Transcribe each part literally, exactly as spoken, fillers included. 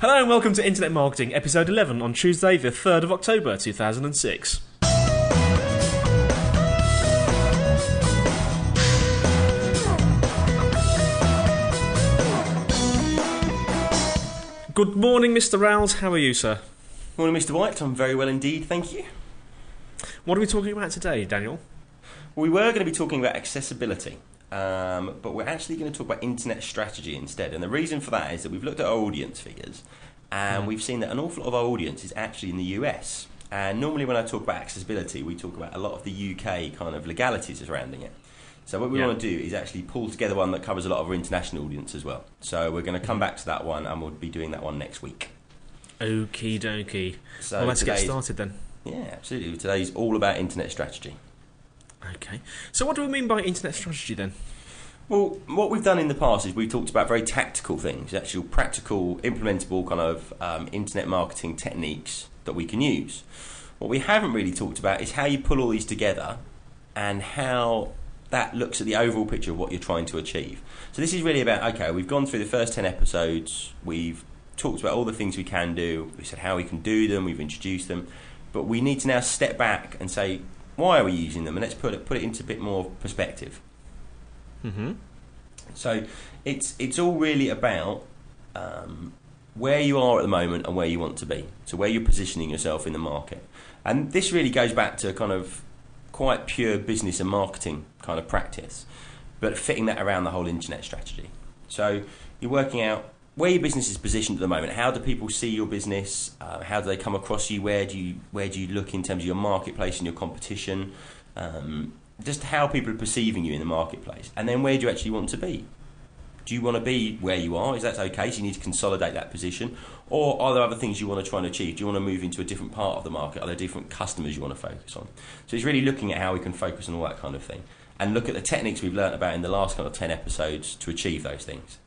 Hello and welcome to Internet Marketing, episode eleven, on Tuesday the third of October two thousand six. Good morning, Mister Rowles. How are you, sir? Morning, Mister White. I'm very well indeed, thank you. What are we talking about today, Daniel? We were going to be talking about accessibility. Um, but we're actually going to talk about internet strategy instead. And the reason for that is that we've looked at our audience figures and we've seen that an awful lot of our audience is actually in the U S. And normally when I talk about accessibility, we talk about a lot of the U K kind of legalities surrounding it. So what we yeah. want to do is actually pull together one that covers a lot of our international audience as well. So we're going to come back to that one and we'll be doing that one next week. Okie dokie. So well, let's get started then. Yeah, absolutely. Today's all about internet strategy. Okay, so what do we mean by internet strategy then? Well, what we've done in the past is we've talked about very tactical things, actual practical, implementable kind of um, internet marketing techniques that we can use. What we haven't really talked about is how you pull all these together and how that looks at the overall picture of what you're trying to achieve. So this is really about, okay, we've gone through the first ten episodes, we've talked about all the things we can do, we said how we can do them, we've introduced them, but we need to now step back and say, why are we using them? And let's put it put it into a bit more perspective. Mm-hmm. So it's it's all really about um, where you are at the moment and where you want to be. So where you're positioning yourself in the market. And this really goes back to kind of quite pure business and marketing kind of practice, but fitting that around the whole internet strategy. So you're working out where your business is positioned at the moment. How do people see your business? Uh, how do they come across you? Where do you where do you look in terms of your marketplace and your competition? Um, just how people are perceiving you in the marketplace. And then where do you actually want to be? Do you want to be where you are? Is that okay? So you need to consolidate that position. Or are there other things you want to try and achieve? Do you want to move into a different part of the market? Are there different customers you want to focus on? So it's really looking at how we can focus on all that kind of thing. And look at the techniques we've learned about in the last kind of ten episodes to achieve those things.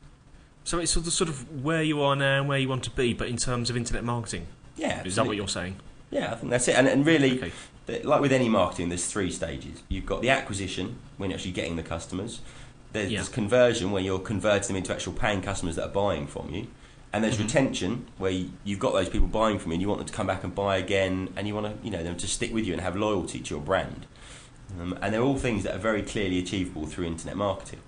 So it's sort of where you are now and where you want to be, but in terms of internet marketing? Yeah. Absolutely. Is that what you're saying? Yeah, I think that's it. And, and really, okay. like with any marketing, there's three stages. You've got the acquisition, when you're actually getting the customers. There's yeah. conversion, where you're converting them into actual paying customers that are buying from you. And there's mm-hmm. retention, where you, you've got those people buying from you and you want them to come back and buy again, and you want to, you know, them to stick with you and have loyalty to your brand. Um, and they're all things that are very clearly achievable through internet marketing.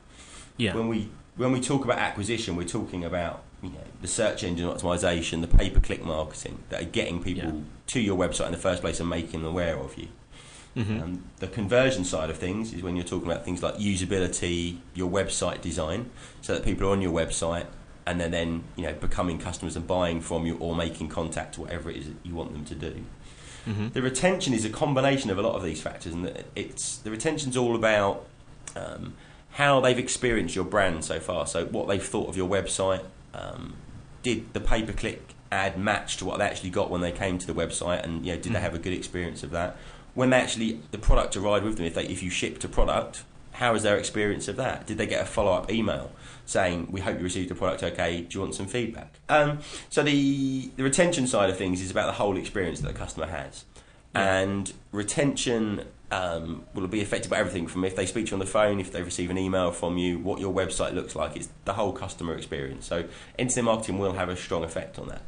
Yeah. When we... When we talk about acquisition, we're talking about you know, the search engine optimization, the pay-per-click marketing that are getting people yeah. to your website in the first place and making them aware of you. Mm-hmm. Um, the conversion side of things is when you're talking about things like usability, your website design, so that people are on your website and they're then you know, becoming customers and buying from you or making contact, whatever it is that you want them to do. Mm-hmm. The retention is a combination of a lot of these factors, and it's the retention's all about... Um, how they've experienced your brand so far, so what they've thought of your website. Um, did the pay-per-click ad match to what they actually got when they came to the website, and you know, did mm. they have a good experience of that? When they actually, the product arrived with them, if, they, if you shipped a product, how was their experience of that? Did they get a follow-up email saying, we hope you received the product okay, do you want some feedback? Um, so the, the retention side of things is about the whole experience that the customer has. Yeah. And retention... Um, will be affected by everything from if they speak to you on the phone, if they receive an email from you, what your website looks like. It's the whole customer experience. So internet marketing will have a strong effect on that.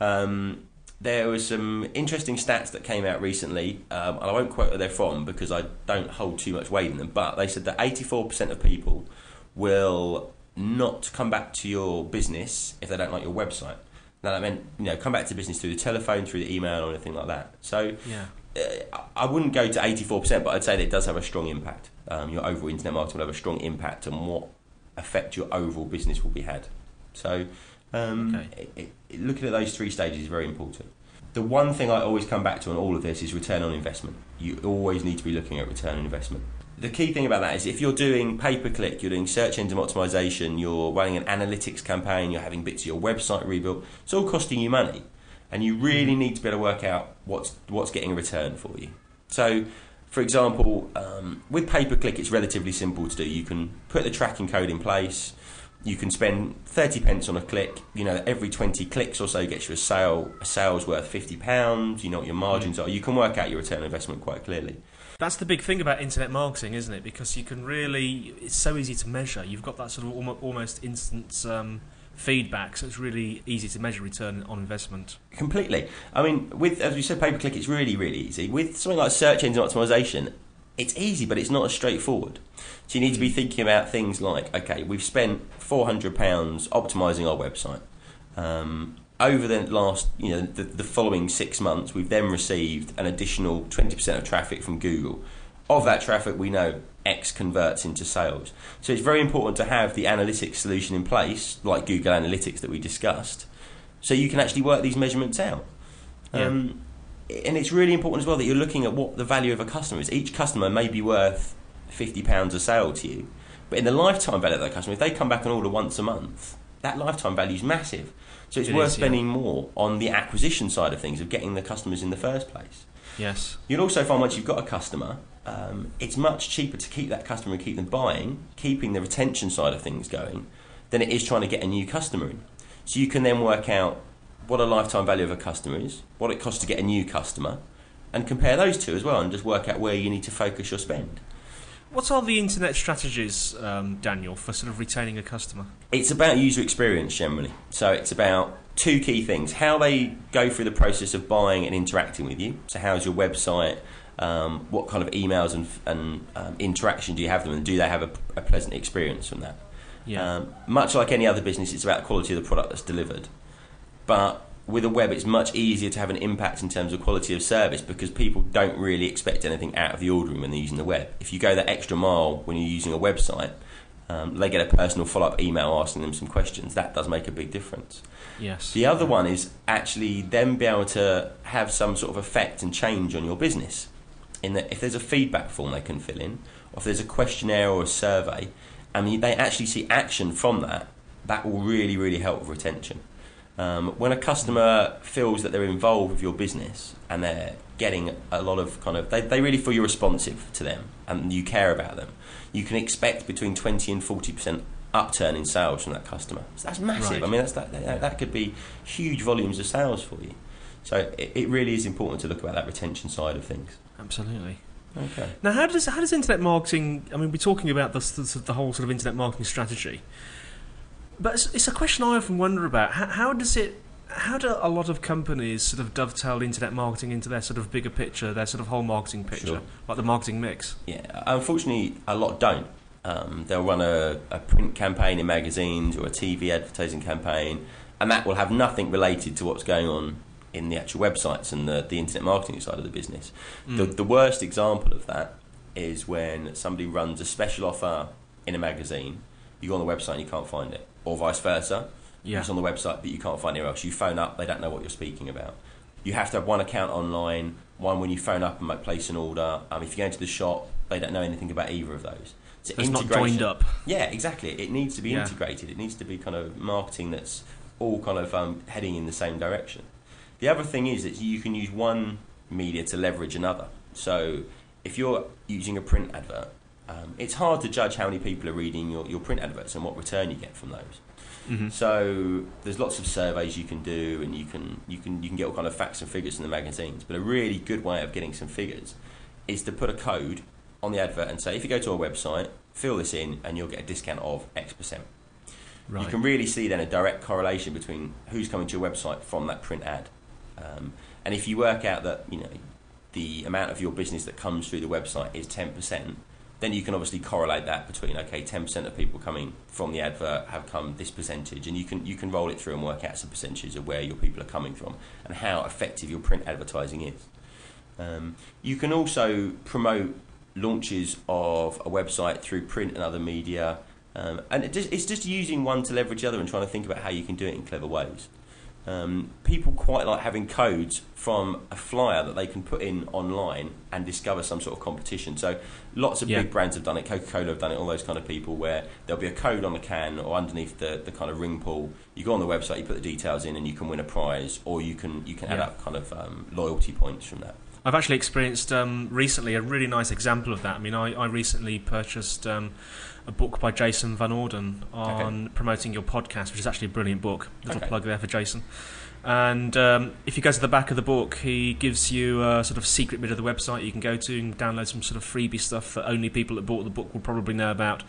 Um, there were some interesting stats that came out recently, um, and I won't quote where they're from because I don't hold too much weight in them, but they said that eighty-four percent of people will not come back to your business if they don't like your website. Now that meant, you know, come back to business through the telephone, through the email or anything like that. So yeah. I wouldn't go to eighty-four percent, but I'd say that it does have a strong impact. Um, your overall internet marketing will have a strong impact on what effect your overall business will be had. So um, okay. it, it, looking at those three stages is very important. The one thing I always come back to on all of this is return on investment. You always need to be looking at return on investment. The key thing about that is if you're doing pay-per-click, you're doing search engine optimization, you're running an analytics campaign, you're having bits of your website rebuilt, it's all costing you money. And you really need to be able to work out what's what's getting a return for you. So, for example, um, with pay-per-click, it's relatively simple to do. You can put the tracking code in place. You can spend thirty pence on a click. You know, every twenty clicks or so gets you a sale. A sale's worth fifty pounds. You know what your margins are. You can work out your return on investment quite clearly. That's the big thing about internet marketing, isn't it? Because you can really, it's so easy to measure. You've got that sort of almost instant um, feedback, so it's really easy to measure return on investment. Completely. I mean, with, as we said, pay-per-click, it's really, really easy. With something like search engine optimization, it's easy, but it's not as straightforward. So you need to be thinking about things like, okay, we've spent four hundred pounds optimising our website. Um, over the last, you know, the, the following six months, we've then received an additional twenty percent of traffic from Google. Of that traffic, we know X converts into sales. So it's very important to have the analytics solution in place, like Google Analytics that we discussed, so you can actually work these measurements out. Yeah. Um, and it's really important as well that you're looking at what the value of a customer is. Each customer may be worth fifty pounds a sale to you, but in the lifetime value of that customer, if they come back and order once a month, that lifetime value is massive. So it's it worth is, spending yeah. more on the acquisition side of things, of getting the customers in the first place. Yes. You'll also find once you've got a customer, um, it's much cheaper to keep that customer and keep them buying, keeping the retention side of things going, than it is trying to get a new customer in. So you can then work out what a lifetime value of a customer is, what it costs to get a new customer, and compare those two as well, and just work out where you need to focus your spend. What are the internet strategies, um, Daniel, for sort of retaining a customer? It's about user experience generally. So it's about two key things: how they go through the process of buying and interacting with you. So how's your website? Um, what kind of emails and, and um, interaction do you have with them, and do they have a, a pleasant experience from that? Yeah. Um, much like any other business, it's about the quality of the product that's delivered. But with a web, it's much easier to have an impact in terms of quality of service, because people don't really expect anything out of the ordinary when they're using the web. If you go that extra mile when you're using a website, um, they get a personal follow-up email asking them some questions. That does make a big difference. Yes. The other one is actually them being able to have some sort of effect and change on your business, in that if there's a feedback form they can fill in, or if there's a questionnaire or a survey, and they actually see action from that, that will really, really help retention. Um, when a customer feels that they're involved with your business and they're getting a lot of kind of, they, they really feel you're responsive to them and you care about them, you can expect between twenty and forty percent upturn in sales from that customer. So that's massive. Right. I mean, that's that, that that could be huge volumes of sales for you. So it, it really is important to look about that retention side of things. Absolutely. Okay. Now, how does how does internet marketing? I mean, we're talking about the the, the whole sort of internet marketing strategy. But it's, it's a question I often wonder about. How, how does it? How do a lot of companies sort of dovetail internet marketing into their sort of bigger picture, their sort of whole marketing picture, sure. like the marketing mix? Yeah, unfortunately, a lot don't. Um, they'll run a, a print campaign in magazines or a T V advertising campaign, and that will have nothing related to what's going on in the actual websites and the, the internet marketing side of the business. Mm. The, the worst example of that is when somebody runs a special offer in a magazine. You go on the website and you can't find it. Or vice versa, yeah. It's on the website but you can't find it anywhere else. You phone up, they don't know what you're speaking about. You have to have one account online, one when you phone up and make place an order. Um, if you go into the shop, they don't know anything about either of those. So, so it's not joined up. Yeah, exactly. It needs to be yeah. integrated. It needs to be kind of marketing that's all kind of um, heading in the same direction. The other thing is that you can use one media to leverage another. So if you're using a print advert, Um, it's hard to judge how many people are reading your, your print adverts and what return you get from those. Mm-hmm. So there's lots of surveys you can do, and you can you can you can get all kind of facts and figures in the magazines. But a really good way of getting some figures is to put a code on the advert and say, if you go to our website, fill this in, and you'll get a discount of X percent. Right. You can really see then a direct correlation between who's coming to your website from that print ad, um, and if you work out that you know the amount of your business that comes through the website is ten percent. Then you can obviously correlate that between, okay, ten percent of people coming from the advert have come this percentage, and you can you can roll it through and work out some percentages of where your people are coming from and how effective your print advertising is. Um, you can also promote launches of a website through print and other media, um, and it just, it's just using one to leverage the other and trying to think about how you can do it in clever ways. Um, people quite like having codes from a flyer that they can put in online and discover some sort of competition. So lots of yeah. big brands have done it. Coca-Cola have done it, all those kind of people, where there'll be a code on the can or underneath the, the kind of ring pull. You go on the website, you put the details in, and you can win a prize, or you can you can add yeah. up kind of um, loyalty points from that. I've actually experienced um, recently a really nice example of that. I mean, I, I recently purchased um, a book by Jason Van Orden on okay. promoting your podcast, which is actually a brilliant book. Little okay. plug there for Jason. And um, if you go to the back of the book, he gives you a sort of secret bit of the website you can go to and download some sort of freebie stuff that only people that bought the book will probably know about.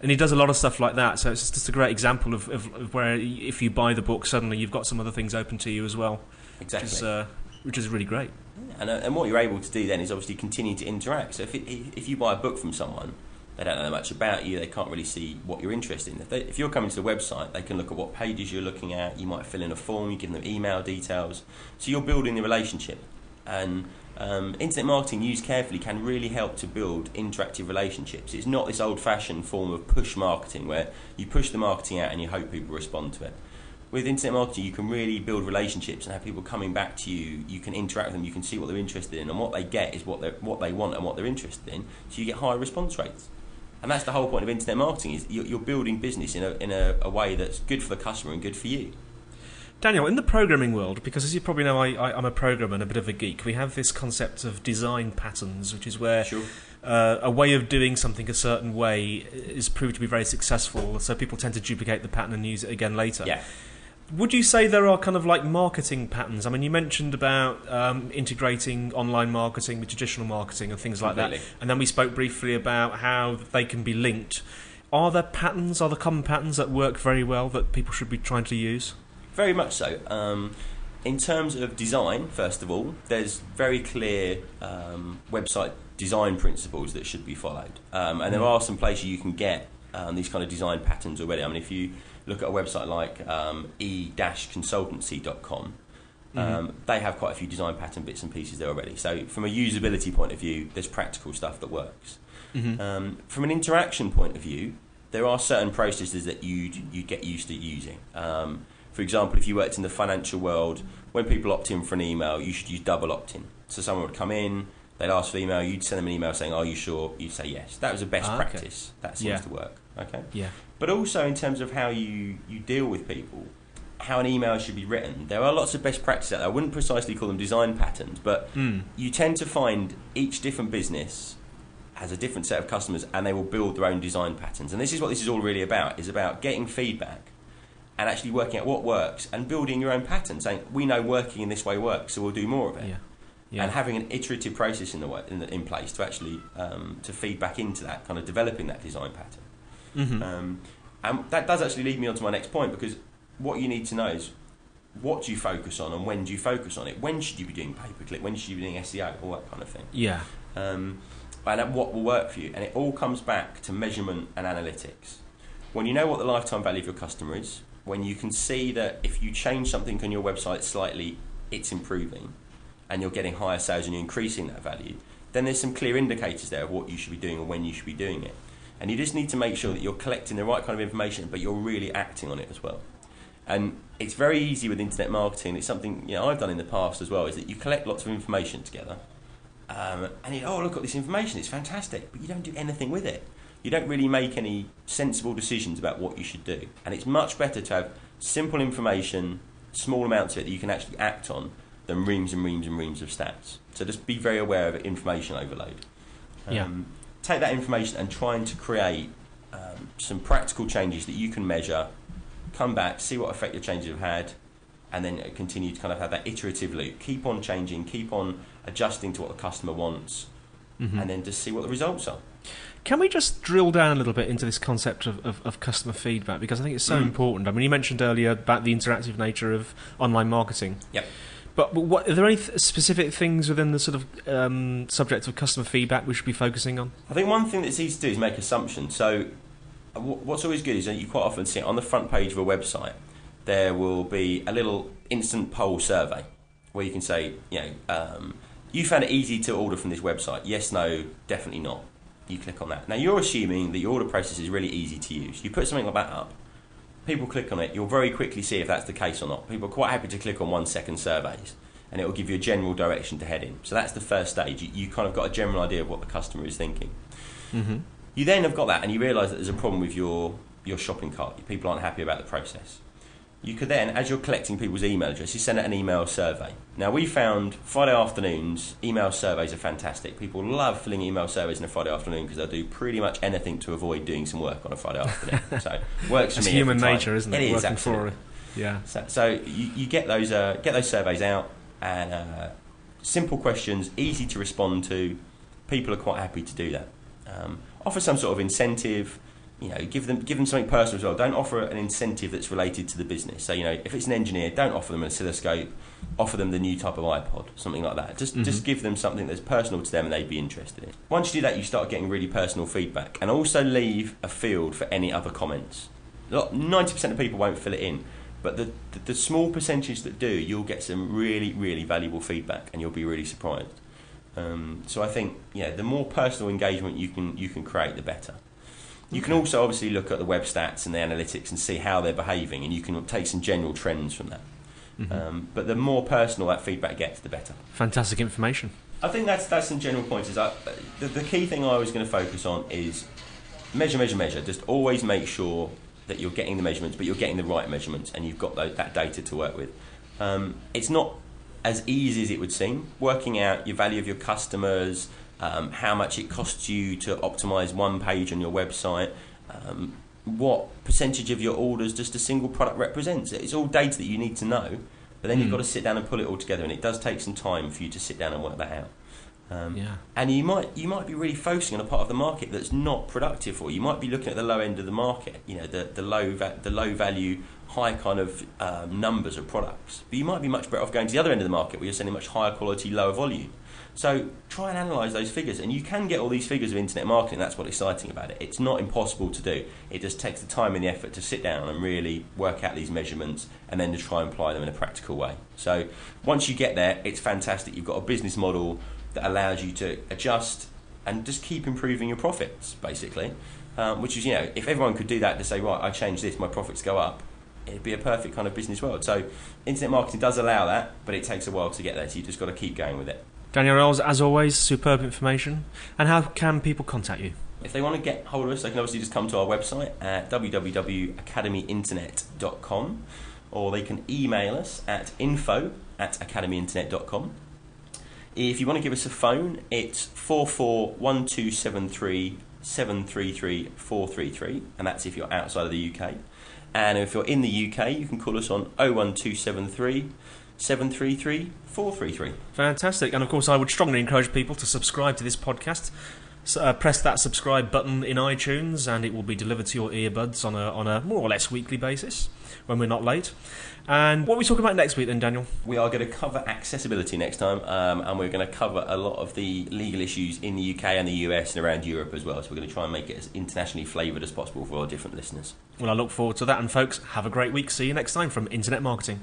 And he does a lot of stuff like that, so it's just a great example of, of, of where if you buy the book, suddenly you've got some other things open to you as well. Exactly. Which is, uh, which is really great. And, uh, and what you're able to do then is obviously continue to interact. So if it, if you buy a book from someone, they don't know much about you, they can't really see what you're interested in. If, they, if you're coming to the website, they can look at what pages you're looking at, you might fill in a form, you give them email details. So you're building the relationship. And um, internet marketing used carefully can really help to build interactive relationships. It's not this old-fashioned form of push marketing where you push the marketing out and you hope people respond to it. With internet marketing, you can really build relationships and have people coming back to you. You can interact with them, you can see what they're interested in, and what they get is what they what they want and what they're interested in, so you get higher response rates. And that's the whole point of internet marketing, is you're building business in a in a, a way that's good for the customer and good for you. Daniel, in the programming world, because as you probably know, I, I, I'm a programmer and a bit of a geek, we have this concept of design patterns, which is where sure. uh, a way of doing something a certain way is proved to be very successful, so people tend to duplicate the pattern and use it again later. Yeah. Would you say there are kind of like marketing patterns? I mean, you mentioned about um, integrating online marketing with traditional marketing and things like Completely. that. And then we spoke briefly about how they can be linked. Are there patterns, are there common patterns that work very well that people should be trying to use? Very much so. Um, in terms of design, first of all, there's very clear um, website design principles that should be followed. Um, and there are some places you can get um, these kind of design patterns already. I mean, if you look at a website like um, e dash consultancy dot com. Um, mm-hmm. They have quite a few design pattern bits and pieces there already. So from a usability point of view, there's practical stuff that works. Mm-hmm. Um, from an interaction point of view, there are certain processes that you you get used to using. Um, for example, if you worked in the financial world, when people opt in for an email, you should use double opt-in. So someone would come in, they'd ask for email, you'd send them an email saying, "Are you sure?" You'd say yes. That was a best ah, okay. practice. That seems yeah. to work. Okay. Yeah. But also in terms of how you, you deal with people, how an email should be written, there are lots of best practices out there. I wouldn't precisely call them design patterns, but mm. you tend to find each different business has a different set of customers and they will build their own design patterns. And this is what this is all really about, is about getting feedback and actually working out what works and building your own pattern, saying, we know working in this way works, so we'll do more of it. Yeah. Yeah. And having an iterative process in the way, in, the, in place to actually um, to feed back into that, kind of developing that design pattern. Mm-hmm. Um, and that does actually lead me on to my next point, because what you need to know is what do you focus on and when do you focus on it? When should you be doing pay-per-click? When should you be doing S E O? All that kind of thing. Yeah. Um, and what will work for you? And it all comes back to measurement and analytics. When you know what the lifetime value of your customer is, when you can see that if you change something on your website slightly, it's improving and you're getting higher sales and you're increasing that value, then there's some clear indicators there of what you should be doing and when you should be doing it. And you just need to make sure that you're collecting the right kind of information, but you're really acting on it as well. And it's very easy with internet marketing. It's something, you know, I've done in the past as well, is that you collect lots of information together. Um, and you oh, look at this information. It's fantastic. But you don't do anything with it. You don't really make any sensible decisions about what you should do. And it's much better to have simple information, small amounts of it that you can actually act on, than reams and reams and reams of stats. So just be very aware of information overload. Um, yeah. Take that information and trying to create um, some practical changes that you can measure, come back, see what effect your changes have had, and then continue to kind of have that iterative loop. Keep on changing, keep on adjusting to what the customer wants, mm-hmm. and then just see what the results are. Can we just drill down a little bit into this concept of, of, of customer feedback? Because I think it's so mm. important. I mean, you mentioned earlier about the interactive nature of online marketing. Yep. But what, are there any th- specific things within the sort of um, subject of customer feedback we should be focusing on? I think one thing that's easy to do is make assumptions. So w- what's always good is that you quite often see it on the front page of a website, there will be a little instant poll survey where you can say, you know, um, you found it easy to order from this website. Yes, no, definitely not. You click on that. Now, you're assuming that your order process is really easy to use. You put something like that up. People click on it, you'll very quickly see if that's the case or not. People are quite happy to click on one second surveys and it will give you a general direction to head in. So that's the first stage. You, you kind of got a general idea of what the customer is thinking. Mm-hmm. You then have got that and you realise that there's a problem with your, your shopping cart. People aren't happy about the process. you could then, as you're collecting people's email addresses, send out an email survey. Now, we found Friday afternoons, email surveys are fantastic. People love filling email surveys on a Friday afternoon because they'll do pretty much anything to avoid doing some work on a Friday afternoon. So, works for me. It's human nature, isn't it? It is, absolutely. Yeah. So, so you, you get those uh, get those surveys out, and uh, simple questions, easy to respond to. People are quite happy to do that. Um, offer some sort of incentive. You know, give them give them something personal as well. Don't offer an incentive that's related to the business. So, you know, if it's an engineer, don't offer them an oscilloscope. Offer them the new type of iPod, something like that. Just mm-hmm. just give them something that's personal to them and they'd be interested in. Once you do that, you start getting really personal feedback, and also leave a field for any other comments. ninety percent of people won't fill it in, but the, the, the small percentage that do, you'll get some really, really valuable feedback, and you'll be really surprised. Um, so I think, yeah, the more personal engagement you can you can create, the better. You can also obviously look at the web stats and the analytics and see how they're behaving, and you can take some general trends from that. Mm-hmm. Um, but the more personal that feedback gets, the better. Fantastic information. I think that's that's some general pointers. I, the, the key thing I was going to focus on is measure, measure, measure. Just always make sure that you're getting the measurements, but you're getting the right measurements, and you've got those, that data to work with. Um, it's not as easy as it would seem. Working out your value of your customers, Um, how much it costs you to optimize one page on your website, um, what percentage of your orders just a single product represents. It's all data that you need to know, but then mm. you've got to sit down and pull it all together, and it does take some time for you to sit down and work that out. Um, yeah. And you might you might be really focusing on a part of the market that's not productive for you. You might be looking at the low end of the market, you know, the the low va- the low value, high kind of um, numbers of products. But you might be much better off going to the other end of the market where you're selling much higher quality, lower volume. So try and analyse those figures, and you can get all these figures of internet marketing. That's what's exciting about it. It's not impossible to do. It just takes the time and the effort to sit down and really work out these measurements, and then to try and apply them in a practical way. So once you get there, it's fantastic. You've got a business model that allows you to adjust and just keep improving your profits, basically. Um, which is, you know, if everyone could do that, to say, right, I change this, my profits go up, it'd be a perfect kind of business world. So internet marketing does allow that, but it takes a while to get there. So you just got to keep going with it. Daniel Rolls, as always, superb information. And how can people contact you? If they want to get hold of us, they can obviously just come to our website at w w w dot academy internet dot com, or they can email us at info at academy internet dot com. If you want to give us a phone, it's four four one two seven three seven three three four three three, and that's if you're outside of the U K. And if you're in the U K, you can call us on oh one two seven three seven three three four three three. Fantastic. And of course, I would strongly encourage people to subscribe to this podcast. So, uh, press that subscribe button in iTunes, and it will be delivered to your earbuds on a, on a more or less weekly basis when we're not late. And what are we talking about next week then, Daniel? We are going to cover accessibility next time, um, and we're going to cover a lot of the legal issues in the U K and the U S and around Europe as well. So we're going to try and make it as internationally flavoured as possible for our different listeners. Well, I look forward to that. And folks, have a great week. See you next time from Internet Marketing.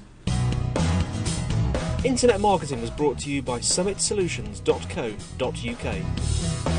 Internet Marketing was brought to you by summit solutions dot co dot u k.